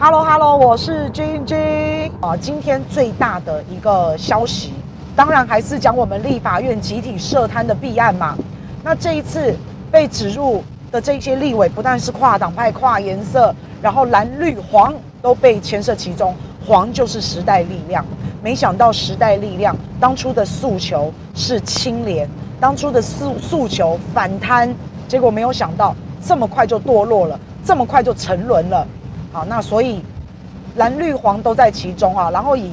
Hello， 我是君君。今天最大的一个消息，当然还是讲我们立法院集体涉贪的弊案嘛。那这一次被指入的这些立委，不但是跨党派、跨颜色，然后蓝绿黄都被牵涉其中。黄就是时代力量，没想到时代力量当初的诉求是清廉，当初的诉求反贪，结果没有想到这么快就堕落了，这么快就沉沦了。 好，那所以蓝绿黄都在其中啊，然后以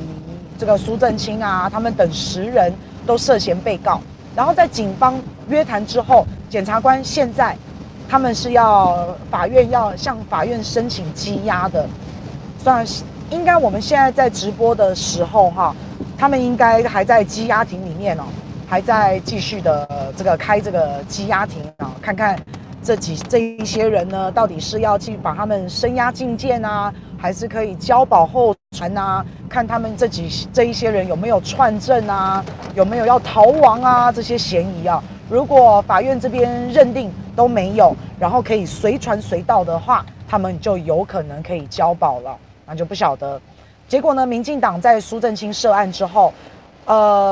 这个苏震清啊，他们等10人都涉嫌被告，然后在警方约谈之后，检察官现在他们是要向法院申请羁押的，算应该我们现在在直播的时候哈，他们应该还在羁押庭里面哦，还在继续的这个开这个羁押庭啊，看看。 这一些人呢，到底是要去把他们声押禁见啊，还是可以交保候传啊？看他们这一些人有没有串证啊，有没有要逃亡啊这些嫌疑啊？如果法院这边认定都没有，然后可以随传随到的话，他们就有可能可以交保了。那就不晓得。结果呢，民进党在苏震清涉案之后，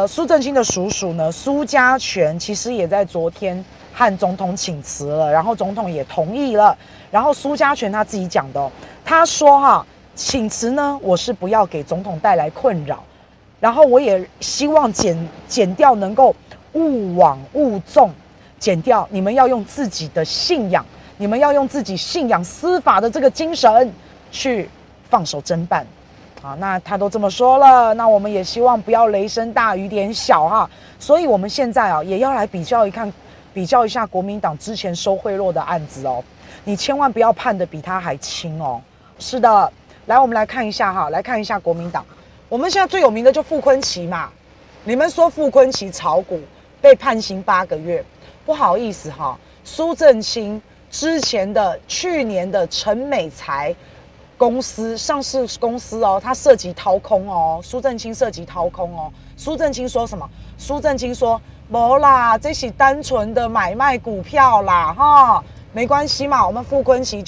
苏震清的叔叔呢，苏嘉全其实也在昨天。 和总统请辞了，然后总统也同意了。然后苏嘉全他自己讲的、哦，他说哈，请辞呢，我是不要给总统带来困扰，然后我也希望减掉能够勿往勿纵，减掉你们要用自己的信仰，你们要用自己信仰司法的这个精神去放手侦办。 啊，那他都这么说了，那我们也希望不要雷声大雨点小哈。所以我们现在啊，也要来比较一下国民党之前收贿赂的案子哦，你千万不要判得比他还轻哦。是的，来我们来看一下哈，来看一下国民党，我们现在最有名的就傅崐萁嘛。你们说傅崐萁炒股被判刑8个月，不好意思哈，苏震清之前的去年的陈美才。 公司上市公司哦，它涉及掏空哦，苏震清涉及掏空哦。苏震清说什么？苏震清说没啦，这是单纯的买卖股票啦，哈，没关系嘛，我们傅崐萁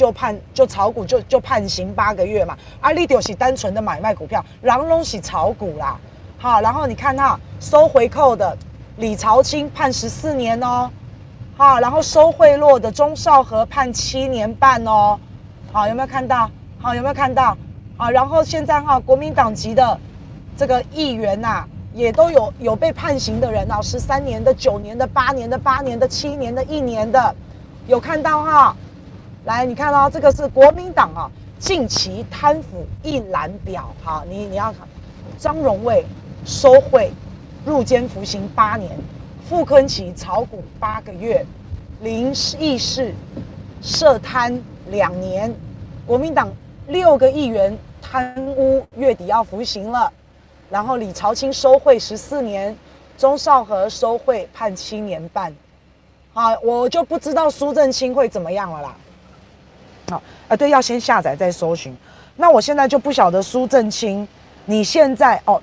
就炒股就判刑8个月嘛，啊，你就是单纯的买卖股票，人拢是炒股啦，好，然后你看他收回扣的李朝卿判14年哦，好，然后收贿赂的钟少和判7年半哦，好，有没有看到？ 好、哦，有没有看到？啊，然后现在哈、啊，国民党籍的这个议员呐、啊，也都有被判刑的人啊，13年的、9年的、8年的、8年的、7年的、1年的，有看到哈、啊？来，你看哦，这个是国民党啊，近期贪腐一览表。好，你要看，张荣卫收贿入监服刑8年，傅崐萁炒股8个月，林义士涉贪2年，国民党。 6个议员贪污，月底要服刑了。然后李朝卿收贿14年，钟少和收贿判7年半。啊，我就不知道苏震清会怎么样了啦。好、啊，对，要先下载再搜寻。那我现在就不晓得苏震清，你现在哦，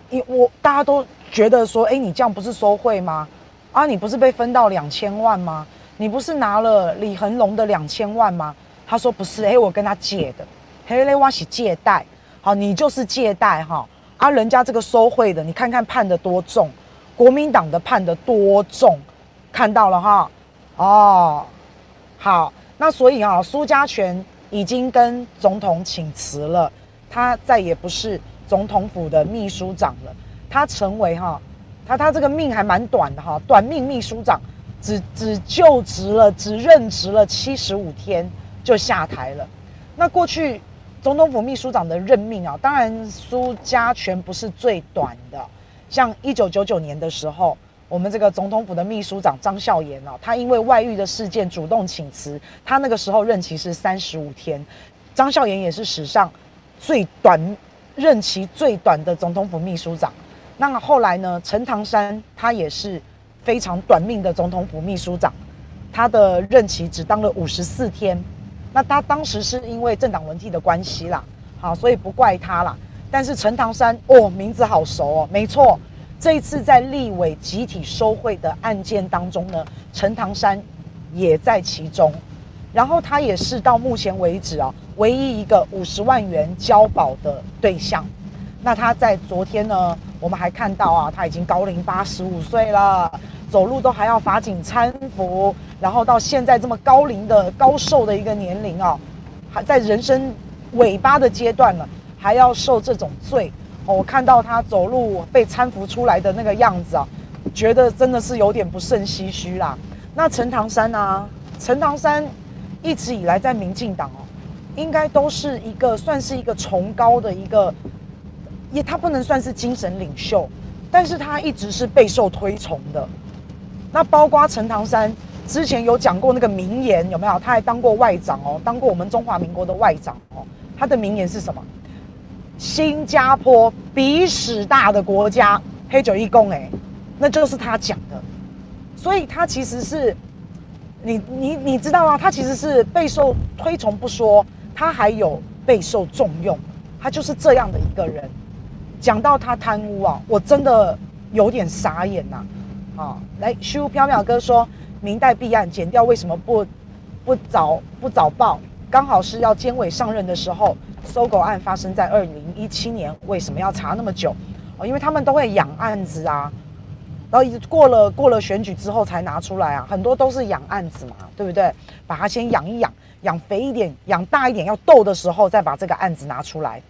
大家都觉得说，哎，你这样不是收贿吗？啊，你不是被分到2000万吗？你不是拿了李恒龙的2000万吗？他说不是，哎，我跟他借的。 黑嘞，我是借贷，好，你就是借贷哈啊！人家这个收贿的，你看看判得多重，国民党的判得多重，看到了哈哦，好，那所以啊，苏嘉全已经跟总统请辞了，他再也不是总统府的秘书长了，他成为哈、啊、他这个命还蛮短的哈、啊，短命秘书长，只任职了75天就下台了，那过去。 总统府秘书长的任命啊，当然苏嘉全不是最短的。像1999年的时候，我们这个总统府的秘书长张孝炎啊，他因为外遇的事件主动请辞，他那个时候任期是35天。张孝炎也是史上最短任期最短的总统府秘书长。那后来呢，陈唐山他也是非常短命的总统府秘书长，他的任期只当了54天。 那他当时是因为政党轮替的关系啦，好，所以不怪他啦。但是陈唐山哦，名字好熟哦，没错，这一次在立委集体收贿的案件当中呢，陈唐山也在其中。然后他也是到目前为止啊，唯一一个50万元交保的对象。那他在昨天呢，我们还看到啊，他已经高龄85岁了，走路都还要法警搀扶，然后到现在这么高龄的高寿的一个年龄啊，还在人生尾巴的阶段了，还要受这种罪哦。我看到他走路被搀扶出来的那个样子啊，觉得真的是有点不胜唏嘘啦。那陈唐山啊，陈唐山一直以来在民进党哦，应该都是一个算是一个崇高的一个。也他不能算是精神领袖，但是他一直是备受推崇的。那包括陈唐山之前有讲过那个名言，有没有？他还当过外长哦，当过我们中华民国的外长哦。他的名言是什么？新加坡比屎大的国家，黑九一共哎，那就是他讲的。所以他其实是，你知道吗？他其实是备受推崇不说，他还有备受重用，他就是这样的一个人。讲到他贪污啊，我真的有点傻眼呐！啊，来，虚无缥缈哥说，明代弊案检调为什么不早报？刚好是要监委上任的时候，搜狗案发生在2017年，为什么要查那么久？哦，因为他们都会养案子啊，然后过了选举之后才拿出来啊，很多都是养案子嘛，对不对？把它先养一养，养肥一点，养大一点，要斗的时候再把这个案子拿出来。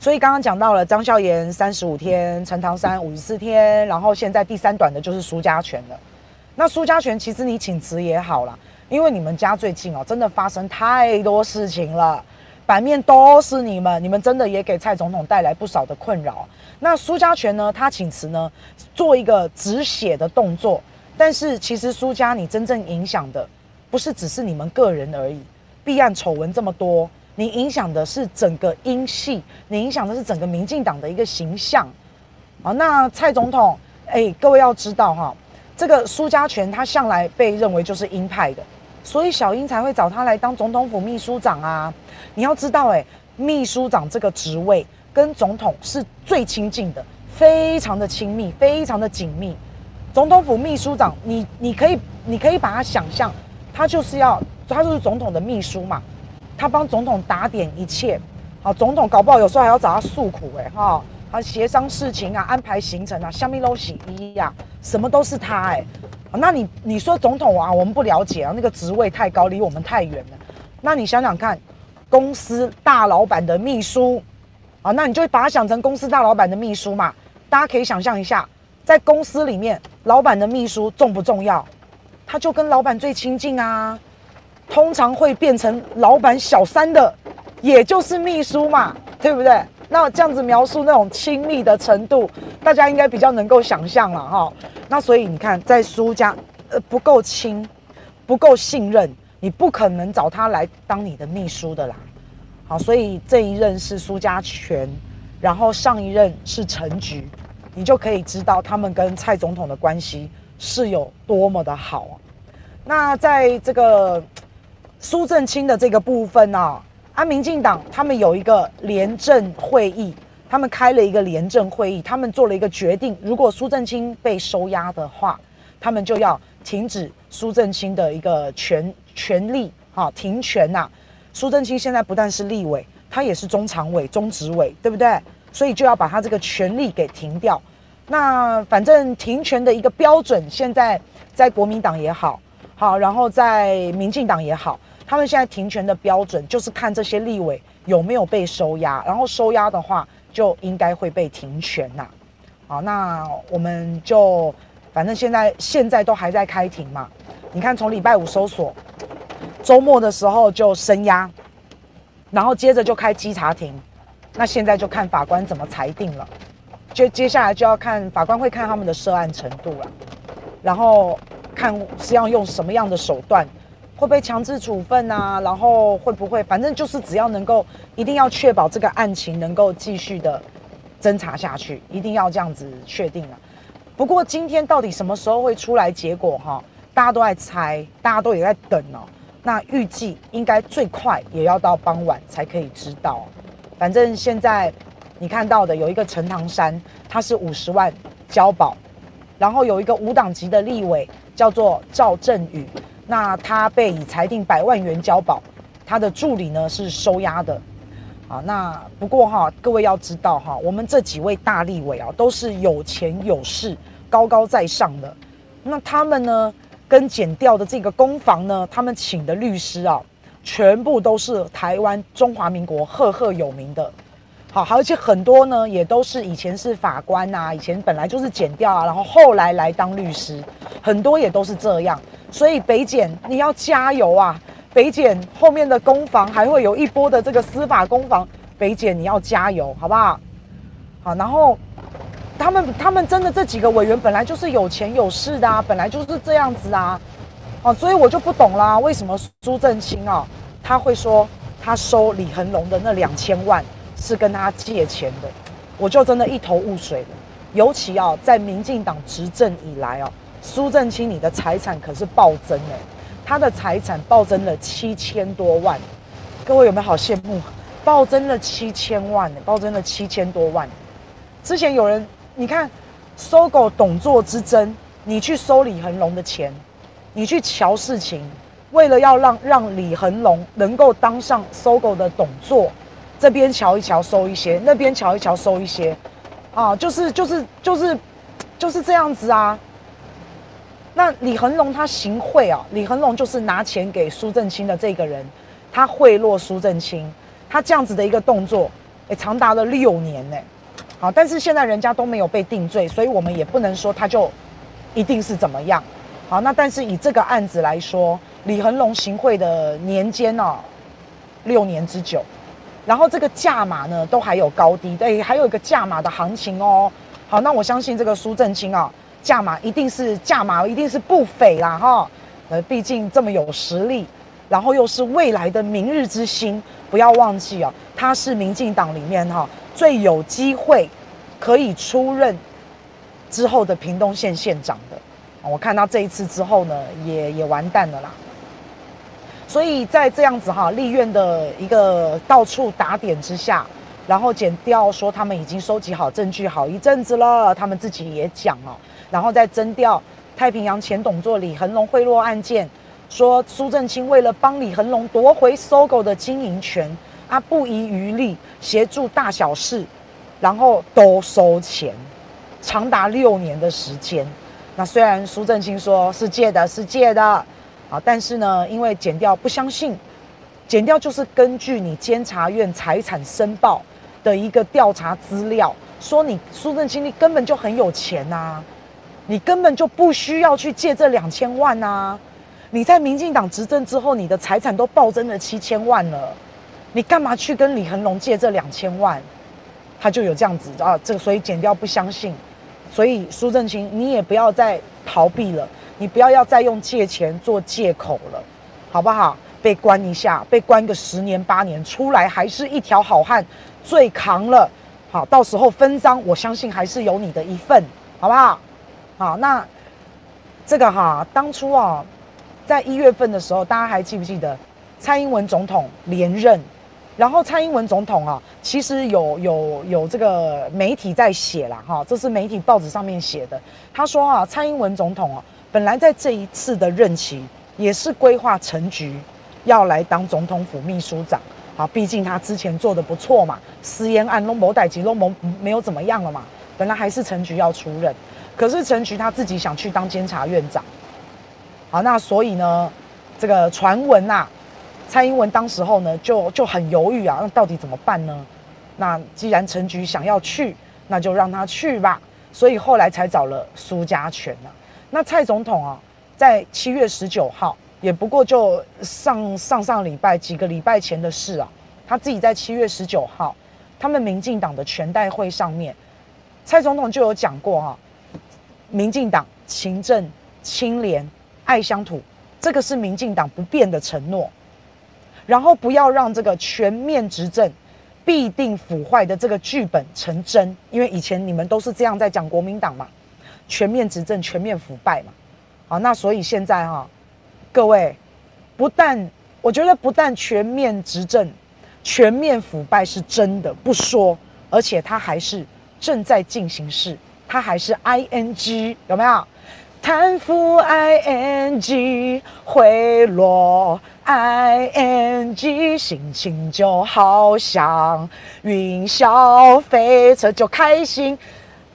所以刚刚讲到了张孝炎35天，陈唐山54天，然后现在第3短的就是苏嘉全了。那苏嘉全其实你请辞也好啦，因为你们家最近哦，真的发生太多事情了，版面都是你们真的也给蔡总统带来不少的困扰。那苏嘉全呢，他请辞呢，做一个止血的动作，但是其实苏家你真正影响的不是只是你们个人而已，弊案丑闻这么多。你影响的是整个英系，你影响的是整个民进党的一个形象，啊，那蔡总统，各位要知道哈，这个苏嘉全他向来被认为就是鹰派的，所以小英才会找他来当总统府秘书长啊。你要知道，秘书长这个职位跟总统是最亲近的，非常的亲密，非常的紧密。总统府秘书长，你可以把他想象，他就是总统的秘书嘛。他帮总统打点一切，好，总统搞不好有时候还要找他诉苦，哈，他协商事情啊，安排行程啊，虾米都洗衣呀，什么都是他，那你说总统啊，我们不了解啊，那个职位太高，离我们太远了。那你想想看，公司大老板的秘书，啊，那你就把他想成公司大老板的秘书嘛。大家可以想象一下，在公司里面，老板的秘书重不重要？他就跟老板最亲近啊。通常会变成老板小三的，也就是秘书嘛，对不对？那这样子描述那种亲密的程度，大家应该比较能够想象了哈。那所以你看，在苏家，不够亲，不够信任，你不可能找他来当你的秘书的啦。好，所以这一任是苏嘉全，然后上一任是陈菊，你就可以知道他们跟蔡总统的关系是有多么的好啊。那在这个苏震清的这个部分啊，民进党他们有一个廉政会议，他们开了一个廉政会议，他们做了一个决定，如果苏震清被收押的话，他们就要停止苏震清的一个权利啊，停权呐。苏震清现在不但是立委，他也是中常委、中执委，对不对？所以就要把他这个权利给停掉。那反正停权的一个标准，现在在国民党也好，然后在民进党也好。他们现在停权的标准就是看这些立委有没有被收押，然后收押的话就应该会被停权呐。好，那我们就反正现在都还在开庭嘛。你看，从礼拜5搜索，周末的时候就声押，然后接着就开稽查庭。那现在就看法官怎么裁定了，就接下来就要看法官会看他们的涉案程度了，然后看是要用什么样的手段。会不会强制处分啊？然后会不会，反正就是只要能够，一定要确保这个案情能够继续的侦查下去，一定要这样子确定了。不过今天到底什么时候会出来结果哈？大家都在猜，大家都也在等哦。那预计应该最快也要到傍晚才可以知道。反正现在你看到的有一个陈唐山，他是50万交保，然后有一个无党籍的立委叫做赵振宇。那他被以裁定100万元交保，他的助理呢是收押的。啊，那不过哈，各位要知道哈，我们这几位大立委啊，都是有钱有势、高高在上的。那他们呢，跟检调的这个攻防呢，他们请的律师啊，全部都是台湾中华民国赫赫有名的。好，而且很多呢，也都是以前是法官呐、啊，以前本来就是检调啊，然后后来来当律师，很多也都是这样。所以北检你要加油啊！北检后面的攻防还会有一波的这个司法攻防，北检你要加油，好不好？好，然后他们真的这几个委员本来就是有钱有势的啊，本来就是这样子啊，哦，所以我就不懂啦，为什么苏震清啊，他会说他收李恒龙的那2000万是跟他借钱的，我就真的一头雾水了。尤其啊，在民进党执政以来啊，苏震清你的财产可是暴增哎、欸。他的财产暴增了7000多万，各位有没有好羡慕？暴增了7000万，暴增了7000多万。之前有人，你看搜狗董座之争，你去收李恒龙的钱，你去瞧事情，为了要让李恒龙能够当上搜狗的董座，这边瞧一瞧收一些，那边瞧一瞧收一些，啊，就是这样子啊。那李恒龙他行贿啊，李恒龙就是拿钱给苏震清的这个人，他贿赂苏震清，他这样子的一个动作，也长达了6年呢、欸。好，但是现在人家都没有被定罪，所以我们也不能说他就一定是怎么样。好，那但是以这个案子来说，李恒龙行贿的年间哦、啊，6年之久，然后这个价码呢都还有高低，对，还有一个价码的行情哦。好，那我相信这个苏震清啊。价码一定是不菲啦哈，毕竟这么有实力，然后又是未来的明日之星，不要忘记啊，他是民进党里面哈、啊、最有机会可以出任之后的屏东县县长的。我看他这一次之后呢，也完蛋了啦。所以在这样子哈、啊、立院的一个到处打点之下，然后检调说他们已经收集好证据好一阵子了，他们自己也讲哦、啊。然后再征调太平洋前董座李恒龙贿赂案件，说苏震清为了帮李恒龙夺回SOGO的经营权，他不遗余力协助大小事，然后都收钱，长达6年的时间。那虽然苏震清说是借的，是借的啊，但是呢，因为检调不相信，检调就是根据你监察院财产申报的一个调查资料，说你苏震清你根本就很有钱啊。你根本就不需要去借这2000万啊！你在民进党执政之后，你的财产都暴增了7000万了，你干嘛去跟李恒龙借这2000万？他就有这样子啊，这个所以检调不相信，所以苏震清你也不要再逃避了，你不要再用借钱做借口了，好不好？被关一下，被关个10年8年，出来还是一条好汉，罪扛了，好，到时候分赃，我相信还是有你的一份，好不好？好，那这个哈，当初啊，在1月份的时候，大家还记不记得蔡英文总统连任？然后蔡英文总统啊，其实有这个媒体在写啦，哈，这是媒体报纸上面写的。他说啊，蔡英文总统啊，本来在这一次的任期也是规划陈菊要来当总统府秘书长，啊，毕竟他之前做的不错嘛，私烟案拢无逮起，拢没有怎么样了嘛，本来还是陈菊要出任。可是陈菊他自己想去当监察院长，好，那所以呢，这个传闻啊，蔡英文当时候呢就很犹豫啊，那到底怎么办呢？那既然陈菊想要去，那就让他去吧。所以后来才找了苏嘉全啊。那蔡总统啊，在7月19号，也不过就上礼拜几个礼拜前的事啊，他自己在7月19号，他们民进党的全代会上面，蔡总统就有讲过啊。民进党勤政、清廉、爱乡土，这个是民进党不变的承诺。然后不要让这个全面执政必定腐坏的这个剧本成真，因为以前你们都是这样在讲国民党嘛，全面执政、全面腐败嘛。好，那所以现在哈、啊，各位，不但我觉得不但全面执政、全面腐败是真的不说，而且它还是正在进行式。它还是 ing 有没有？贪腐 ing 回落 ing， 心情就好像云霄飞车就开心。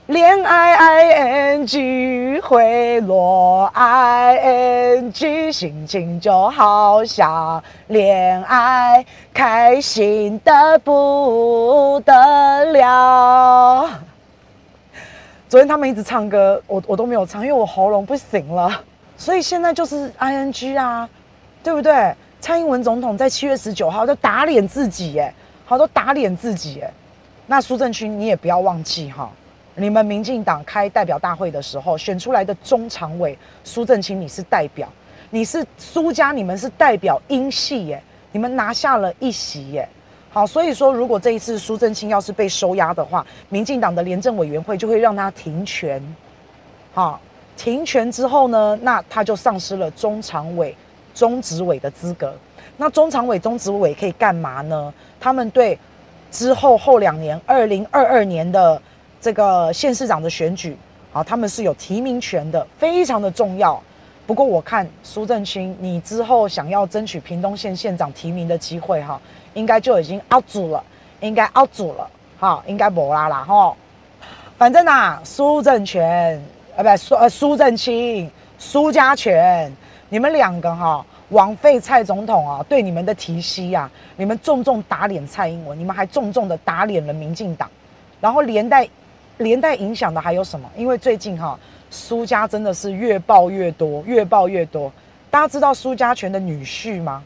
恋爱 ing 回落 ing， 心情就好像恋爱，开心得不得了。昨天他们一直唱歌，我都没有唱，因为我喉咙不行了。所以现在就是 ing 啊，对不对？蔡英文总统在7月19号就打脸自己耶，好，都打脸自己耶。那苏震勋你也不要忘记哈。你们民进党开代表大会的时候选出来的中常委苏震清，你是代表，你是苏家，你们是代表英系耶，你们拿下了一席耶。好，所以说如果这一次苏震清要是被收押的话，民进党的廉政委员会就会让他停权。好，停权之后呢，那他就丧失了中常委、中执委的资格。那中常委、中执委可以干嘛呢？他们对之后2年2022年的这个县市长的选举，啊，他们是有提名权的，非常的重要。不过我看苏震清，你之后想要争取屏东县县长提名的机会，哈，应该就已经out住了，应该out住了，哈，应该没啦啦，哈。反正啊，苏震权，苏震清、苏家全，你们2个哈，枉费蔡总统啊对你们的提携啊，你们重重打脸蔡英文，你们还重重的打脸了民进党，然后连带影响的还有什么？因为最近哈，苏家真的是越爆越多，越爆越多。大家知道苏家全的女婿吗？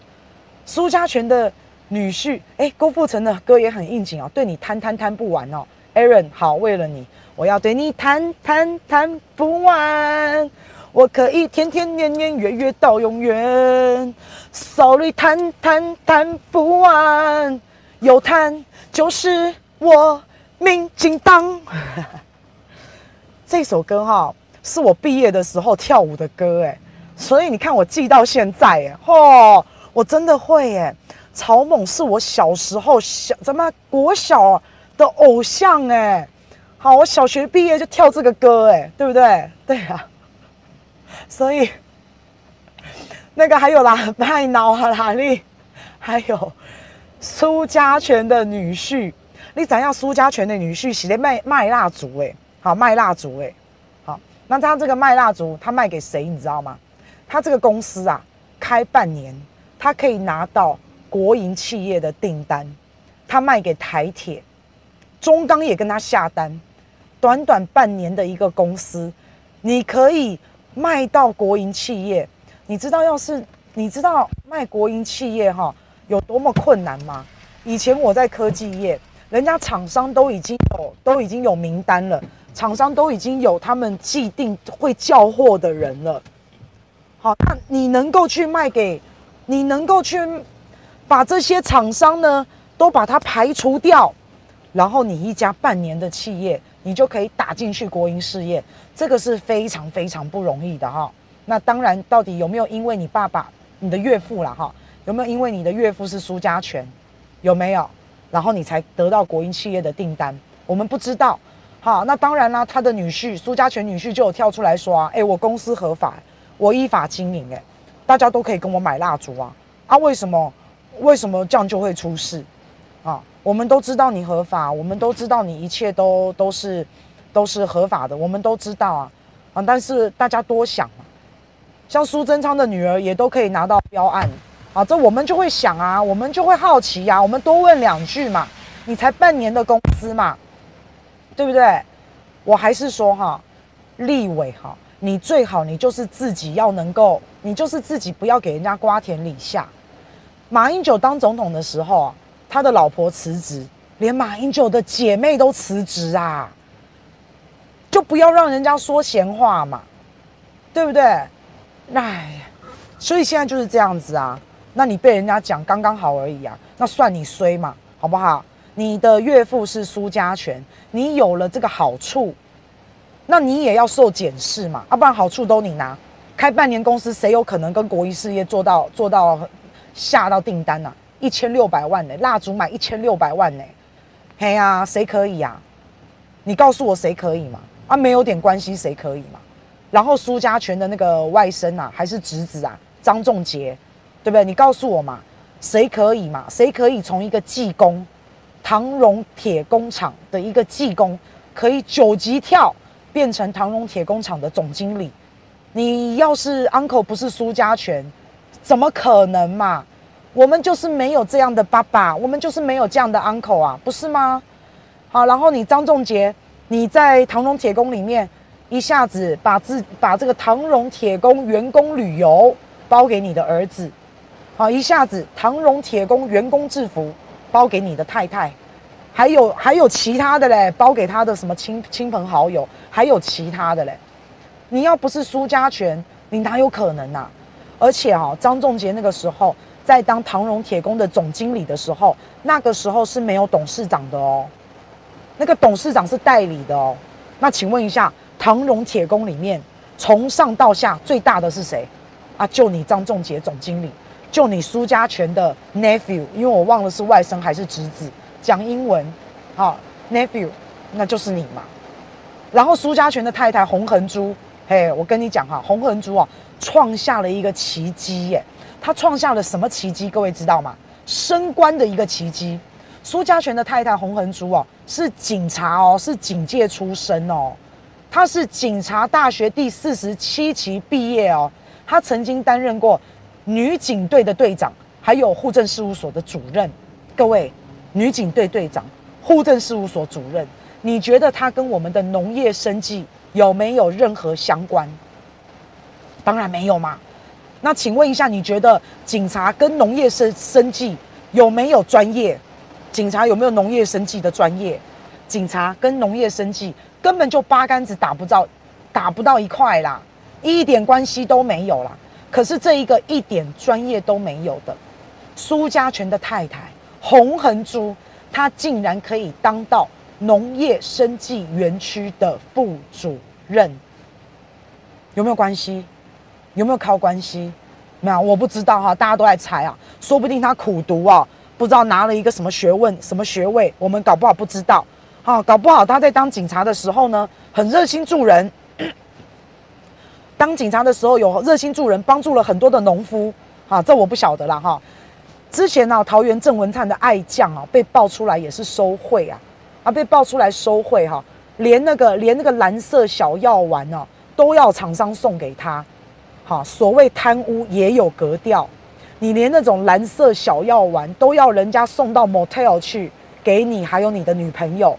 苏家全的女婿，哎，郭富城的歌也很应景哦，对你弹不完哦。Aaron， 好，为了你，我要对你弹不完，我可以天天年年月月到永远。Sorry， 弹不完，有弹就是我。民进党这首歌哈，是我毕业的时候跳舞的歌哎，所以你看我记到现在哎，吼，我真的会哎。草蜢是我小时候国小的偶像哎，好，我小学毕业就跳这个歌哎，对不对？对啊，所以那个还有啦，麦脑啊啦力，还有苏家全的女婿。你怎样？苏家全的女婿是在卖蜡烛哎，好卖蜡烛哎，好，那他这个卖蜡烛，他卖给谁你知道吗？他这个公司啊，开半年，他可以拿到国营企业的订单，他卖给台铁，中钢也跟他下单，短短半年的一个公司，你可以卖到国营企业，你知道要是你知道卖国营企业哈有多么困难吗？以前我在科技业。人家厂商都已经有名单了，厂商都已经有他们既定会叫货的人了。好，那你能够去把这些厂商呢都把它排除掉，然后你一家半年的企业，你就可以打进去国营事业，这个是非常非常不容易的哈。那当然，到底有没有因为你爸爸、你的岳父啦哈，有没有因为你的岳父是苏家全，有没有？然后你才得到国营企业的订单，我们不知道。好，那当然啦，他的女婿苏家全女婿就有跳出来说啊，哎，我公司合法，我依法经营，哎，大家都可以跟我买蜡烛啊，啊，为什么这样就会出事啊？我们都知道你合法，我们都知道你一切都是合法的，我们都知道啊，但是大家多想啊，像苏贞昌的女儿也都可以拿到标案。啊，这我们就会想啊，我们就会好奇啊，我们多问2句嘛。你才半年的公司嘛，对不对？我还是说哈，立委哈，你最好你就是自己要能够，你就是自己不要给人家瓜田李下。马英九当总统的时候啊，他的老婆辞职，连马英九的姐妹都辞职啊，就不要让人家说闲话嘛，对不对？哎，所以现在就是这样子啊。那你被人家讲刚刚好而已啊，那算你衰嘛，好不好？你的岳父是苏家全，你有了这个好处，那你也要受检视嘛，啊，不然好处都你拿，开半年公司谁有可能跟国营事业做到下到订单啊？1600万呢，蜡烛买1600万呢，嘿啊，谁可以啊？你告诉我谁可以嘛？啊，没有点关系谁可以嘛？然后苏家全的那个外甥啊，还是侄子啊，张仲杰，对不对？你告诉我嘛，谁可以嘛？谁可以从一个技工，唐荣铁工厂的一个技工，可以9级跳变成唐荣铁工厂的总经理？你要是 uncle 不是苏家全，怎么可能嘛？我们就是没有这样的爸爸，我们就是没有这样的 uncle 啊，不是吗？好，然后你张仲杰，你在唐荣铁工里面。 一下子把这个唐荣铁工员工旅游包给你的儿子，好，一下子唐荣铁工员工制服包给你的太太，还有其他的嘞，包给他的什么亲朋好友，还有其他的嘞。你要不是苏家全，你哪有可能啊？而且哈、哦，张仲杰那个时候在当唐荣铁工的总经理的时候，那个时候是没有董事长的哦，那个董事长是代理的哦。那请问一下。 唐荣铁工里面，从上到下最大的是谁？啊，就你张仲杰总经理，就你苏家全的 nephew， 因为我忘了是外甥还是侄子，讲英文，啊 nephew， 那就是你嘛。然后苏家全的太太洪恒珠，嘿，我跟你讲哈、啊，洪恒珠啊，创下了一个奇迹耶！她创下了什么奇迹？各位知道吗？升官的一个奇迹。苏家全的太太洪恒珠哦、啊，是警察哦，是警界出身哦。 他是警察大学第47期毕业哦，他曾经担任过女警队的队长，还有户政事务所的主任。各位，女警队队长、户政事务所主任，你觉得他跟我们的农业生计有没有任何相关？当然没有嘛。那请问一下，你觉得警察跟农业生计有没有专业？警察有没有农业生计的专业？ 警察跟农业生计根本就八竿子打不到一块啦，一点关系都没有啦。可是这一个一点专业都没有的，苏家全的太太洪恒珠，她竟然可以当到农业生计园区的副主任，有没有关系？有没有靠关系？没有，我不知道哈、啊，大家都在猜啊，说不定她苦读啊，不知道拿了一个什么学问、什么学位，我们搞不好不知道。 好、哦，搞不好他在当警察的时候呢，很热心助人。当警察的时候有热心助人，帮助了很多的农夫。啊，这我不晓得啦哈、哦。之前呢、啊，桃园郑文灿的爱将啊，被爆出来也是收贿啊，被爆出来收贿哈、啊，连那个蓝色小药丸呢、啊，都要厂商送给他。好、啊，所谓贪污也有格调，你连那种蓝色小药丸都要人家送到 motel 去给你，还有你的女朋友。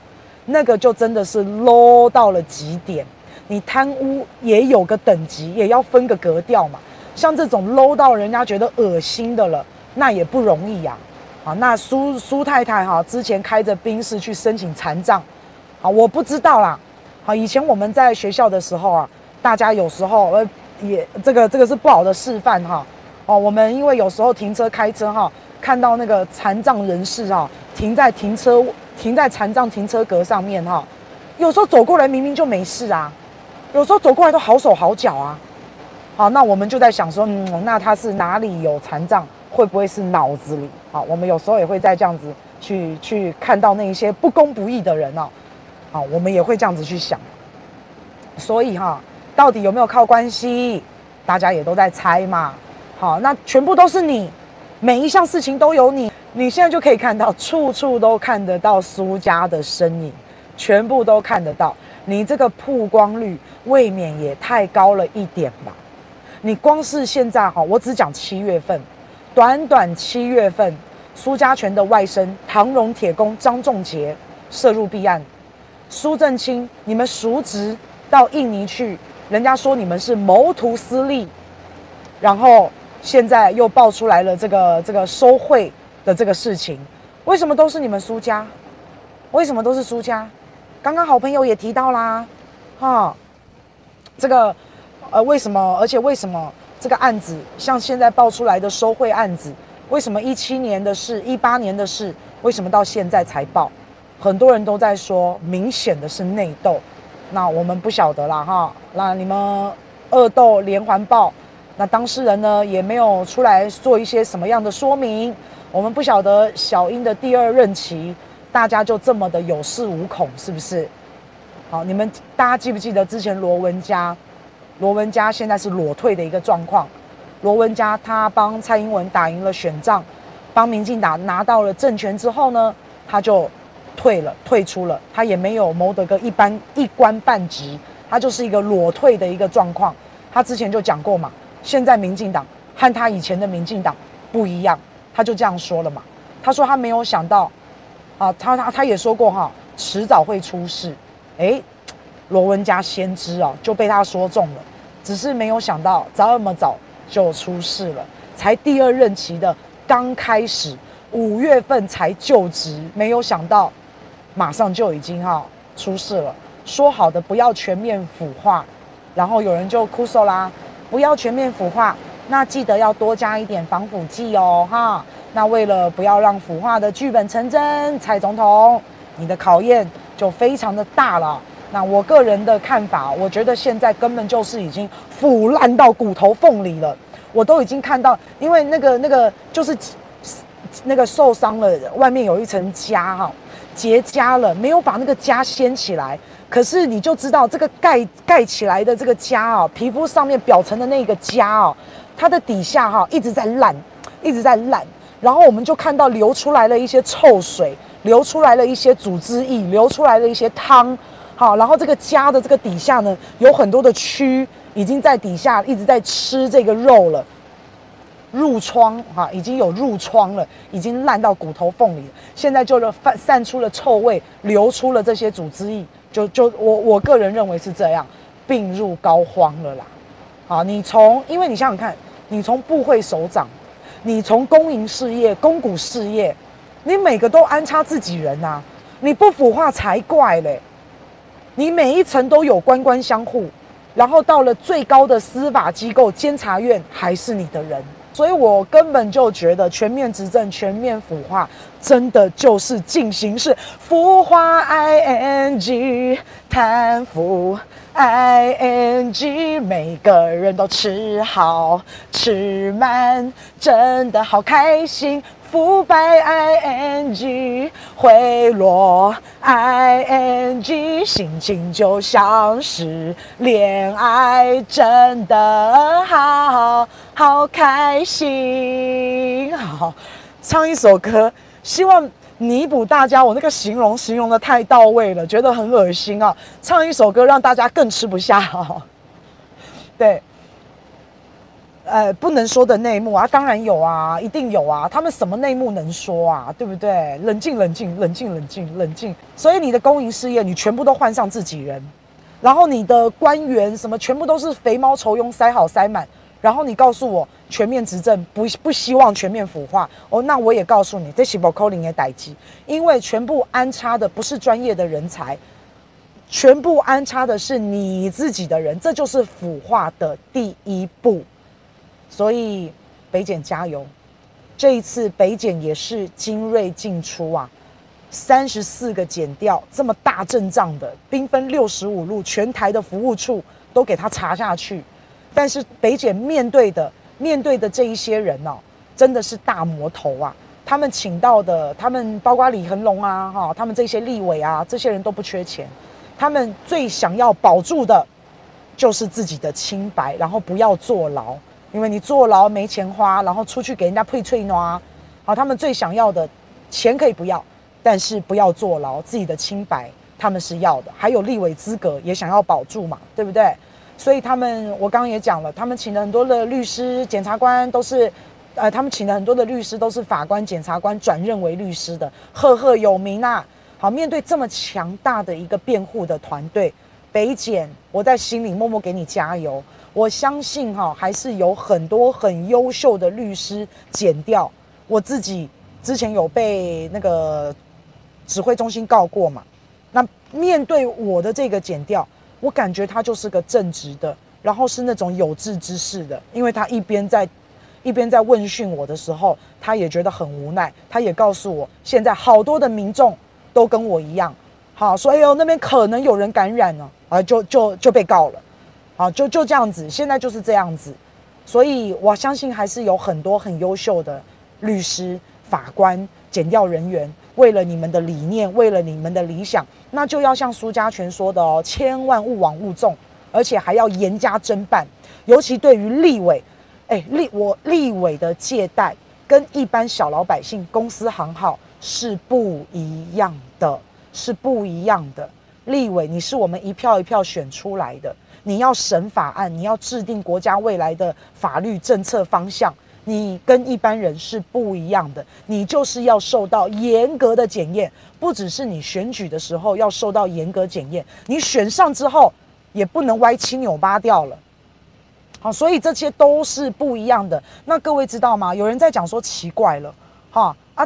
那个就真的是 low 到了极点，你贪污也有个等级，也要分个格调嘛。像这种 low 到人家觉得恶心的了，那也不容易呀。啊，那苏太太哈、啊，之前开着宾士去申请残障，啊，我不知道啦。啊，以前我们在学校的时候啊，大家有时候也这个是不好的示范哈、啊。哦、啊，我们因为有时候停车开车哈、啊，看到那个残障人士哈、啊，停在残障停车格上面哈、哦，有时候走过来明明就没事啊，有时候走过来都好手好脚啊，好，那我们就在想说，嗯，那他是哪里有残障？会不会是脑子里？好，我们有时候也会在这样子去看到那一些不公不义的人哦，好，我们也会这样子去想。所以哈、哦，到底有没有靠关系？大家也都在猜嘛。好，那全部都是你，每一项事情都有你。 你现在就可以看到，处处都看得到苏家的身影，全部都看得到。你这个曝光率未免也太高了一点吧？你光是现在哈，我只讲7月份，短短7月份，苏家全的外甥唐荣铁工张仲杰涉入弊案，苏震清你们叔侄到印尼去，人家说你们是谋图私利，然后现在又爆出来了这个收贿。 的这个事情，为什么都是你们苏家？为什么都是苏家？刚刚好朋友也提到啦，哈，这个为什么？而且为什么这个案子像现在爆出来的收贿案子，为什么17年的事、18年的事，为什么到现在才爆？很多人都在说，明显的是内斗。那我们不晓得啦，哈。那你们恶斗连环爆，那当事人呢也没有出来做一些什么样的说明。 我们不晓得小英的第2任期，大家就这么的有恃无恐，是不是？好，你们大家记不记得之前罗文嘉罗文嘉现在是裸退的一个状况。罗文嘉他帮蔡英文打赢了选战，帮民进党拿到了政权之后呢，他就退了，退出了，他也没有谋得个一官半职，他就是一个裸退的一个状况。他之前就讲过嘛，现在民进党和他以前的民进党不一样，他就这样说了嘛。他说他没有想到，他也说过哈，迟早会出事。罗文嘉先知啊，就被他说中了，只是没有想到早那么早就出事了。才第二任期的刚开始，5月份才就职，没有想到马上就已经出事了。说好的不要全面腐化，然后有人就哭诉啦，不要全面腐化，那记得要多加一点防腐剂哦哈。那为了不要让腐化的剧本成真，蔡总统，你的考验就非常的大了。那我个人的看法，我觉得现在根本就是已经腐烂到骨头缝里了。我都已经看到，因为那个就是那个受伤了，外面有一层痂哈，结痂了，没有把那个痂掀起来。可是你就知道这个盖起来的这个痂啊，皮肤上面表层的那个痂啊，它的底下哈一直在烂，一直在烂。然后我们就看到流出来了一些臭水，流出来了一些组织液，流出来了一些汤。好，然后这个痂的这个底下呢，有很多的蛆已经在底下一直在吃这个肉了，褥疮哈，已经有褥疮了，已经烂到骨头缝里了。现在就散出了臭味，流出了这些组织液，就我个人认为是这样，病入膏肓了啦。好，因为你想想看，你从部会首长，你从公营事业、公股事业，你每个都安插自己人啊，你不腐化才怪嘞。你每一层都有官官相护，然后到了最高的司法机构监察院还是你的人，所以我根本就觉得全面执政、全面腐化，真的就是进行式腐化 ing 贪腐 ing， 每个人都吃好吃满，真的好开心。腐败 ing， 回落 ing， 心情就像是恋爱，真的好好开心。好，唱一首歌，希望弥补大家我那个形容的太到位了，觉得很恶心啊！唱一首歌让大家更吃不下。对。不能说的内幕啊，当然有啊，一定有啊，他们什么内幕能说啊，对不对？冷静。所以你的公营事业，你全部都换上自己人，然后你的官员什么，全部都是肥猫稠拥，塞好塞满。然后你告诉我全面执政不希望全面腐化哦，那我也告诉你，这是不可能的代志，因为全部安插的不是专业的人才，全部安插的是你自己的人，这就是腐化的第一步。所以北检加油，这一次北检也是精锐进出啊，34个检调，这么大阵仗的，兵分65路，全台的服务处都给他查下去。但是北检面对的这一些人哦，真的是大魔头啊！他们请到的，他们包括李恒龙啊，他们这些立委啊，这些人都不缺钱，他们最想要保住的，就是自己的清白，然后不要坐牢。因为你坐牢没钱花，然后出去给人家配翠暖，好，他们最想要的钱可以不要，但是不要坐牢，自己的清白他们是要的，还有立委资格也想要保住嘛，对不对？所以他们，我刚刚也讲了，他们请了很多的律师、检察官都是，他们请了很多的律师都是法官、检察官转任为律师的，赫赫有名啊。好，面对这么强大的一个辩护的团队，北检，我在心里默默给你加油。我相信哈，还是有很多很优秀的律师检调。我自己之前有被那个指挥中心告过嘛。那面对我的这个检调，我感觉他就是个正直的，然后是那种有志之士的。因为他一边在问讯我的时候，他也觉得很无奈，他也告诉我，现在好多的民众都跟我一样，好说哎呦那边可能有人感染呢，就被告了。好，就这样子，现在就是这样子，所以我相信还是有很多很优秀的律师、法官、检调人员，为了你们的理念，为了你们的理想，那就要像苏家全说的哦，千万勿往勿纵，而且还要严加侦办。尤其对于立委，立委的借贷跟一般小老百姓、公司行号是不一样的，是不一样的。立委，你是我们一票一票选出来的，你要审法案，你要制定国家未来的法律政策方向。你跟一般人是不一样的，你就是要受到严格的检验，不只是你选举的时候要受到严格检验，你选上之后也不能歪七扭八掉了。好，所以这些都是不一样的。那各位知道吗？有人在讲说奇怪了，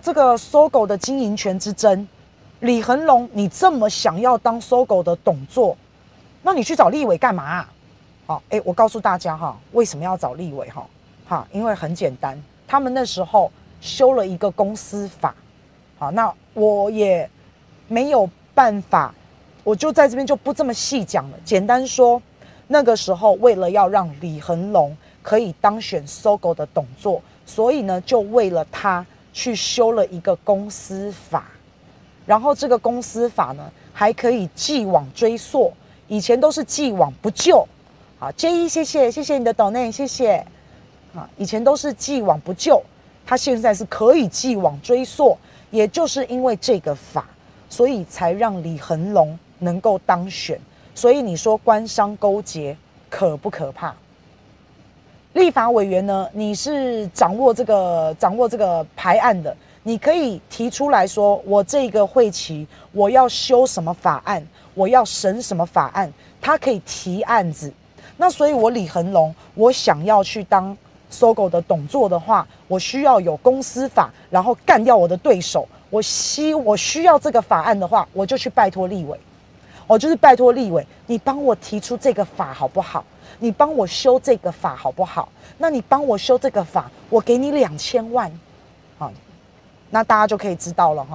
这个SOGO的经营权之争，李恒龙你这么想要当SOGO的董座，那你去找立委干嘛啊？我告诉大家为什么要找立委因为很简单，他们那时候修了一个公司法，那我也没有办法，我就在这边就不这么细讲了。简单说，那个时候为了要让李恒龙可以当选SOGO的董座，所以呢，就为了他去修了一个公司法，然后这个公司法呢，还可以既往追溯，以前都是既往不咎。好，J1谢谢你的抖内，谢谢。以前都是既往不咎，他现在是可以既往追溯，也就是因为这个法，所以才让李恒龙能够当选。所以你说官商勾结可不可怕？立法委员呢，你是掌握这个排案的，你可以提出来说，我这个会期我要修什么法案，我要审什么法案，他可以提案子。那所以我李恒龙，我想要去当SOGO 的董座的话，我需要有公司法，然后干掉我的对手。我需要这个法案的话，我就去拜托立委，我就是拜托立委，你帮我提出这个法好不好？你帮我修这个法好不好？那你帮我修这个法，我给你2000万，那大家就可以知道了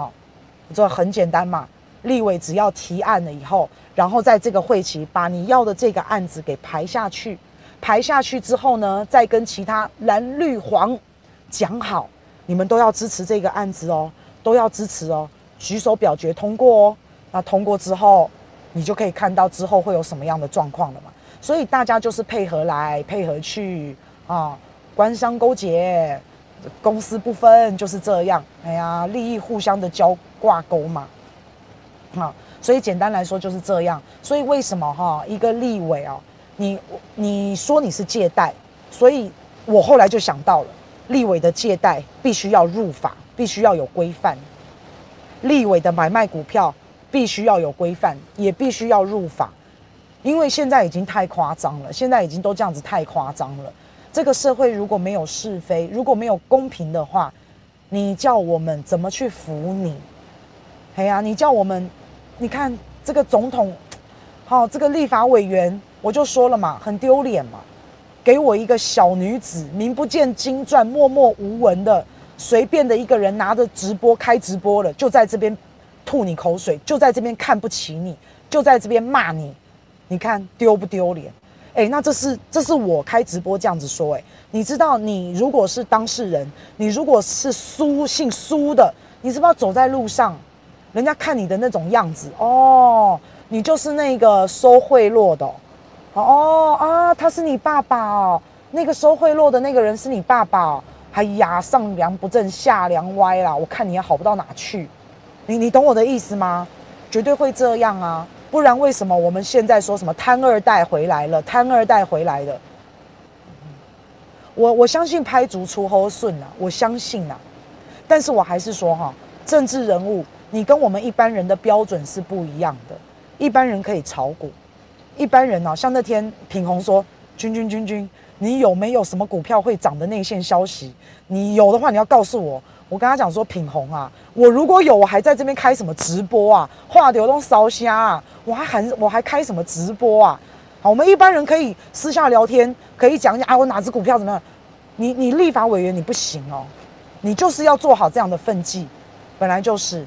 这很简单嘛。立委只要提案了以后，然后在这个会期把你要的这个案子给排下去。排下去之后呢，再跟其他蓝绿黄讲好，你们都要支持这个案子哦，都要支持哦，举手表决通过哦。那通过之后，你就可以看到之后会有什么样的状况了嘛。所以大家就是配合来配合去啊，官商勾结，公私不分就是这样。利益互相的交挂钩嘛。所以简单来说就是这样。所以为什么一个立委你说你是借贷，所以我后来就想到了，立委的借贷必须要入法，必须要有规范；立委的买卖股票必须要有规范，也必须要入法。因为现在已经太夸张了，现在已经都这样子太夸张了。这个社会如果没有是非，如果没有公平的话，你叫我们怎么去服你？你叫我们，你看这个总统，这个立法委员。我就说了嘛，很丢脸嘛！给我一个小女子，名不见经传、默默无闻的，随便的一个人拿着开直播了，就在这边吐你口水，就在这边看不起你，就在这边骂你，你看丢不丢脸？那这是我开直播这样子说，你知道，你如果是当事人，你如果是姓苏的，你知不知道走在路上，人家看你的那种样子，你就是那个收贿赂的。他是你爸爸哦，那个收贿赂的那个人是你爸爸哦。哎呀，上梁不正下梁歪啦，我看你也好不到哪去。你懂我的意思吗？绝对会这样啊，不然为什么我们现在说什么贪二代回来了？贪二代回来了，我相信拍足出后顺啊，我相信啊。但是我还是说政治人物，你跟我们一般人的标准是不一样的。一般人可以炒股。一般人像那天品宏说，君，你有没有什么股票会涨的内线消息？你有的话，你要告诉我。我跟他讲说，品宏啊，我如果有，我还在这边开什么直播啊？话流动烧虾啊，我还开什么直播啊？好，我们一般人可以私下聊天，可以讲一下我哪只股票怎么样？你立法委员你不行哦，你就是要做好这样的分际，本来就是。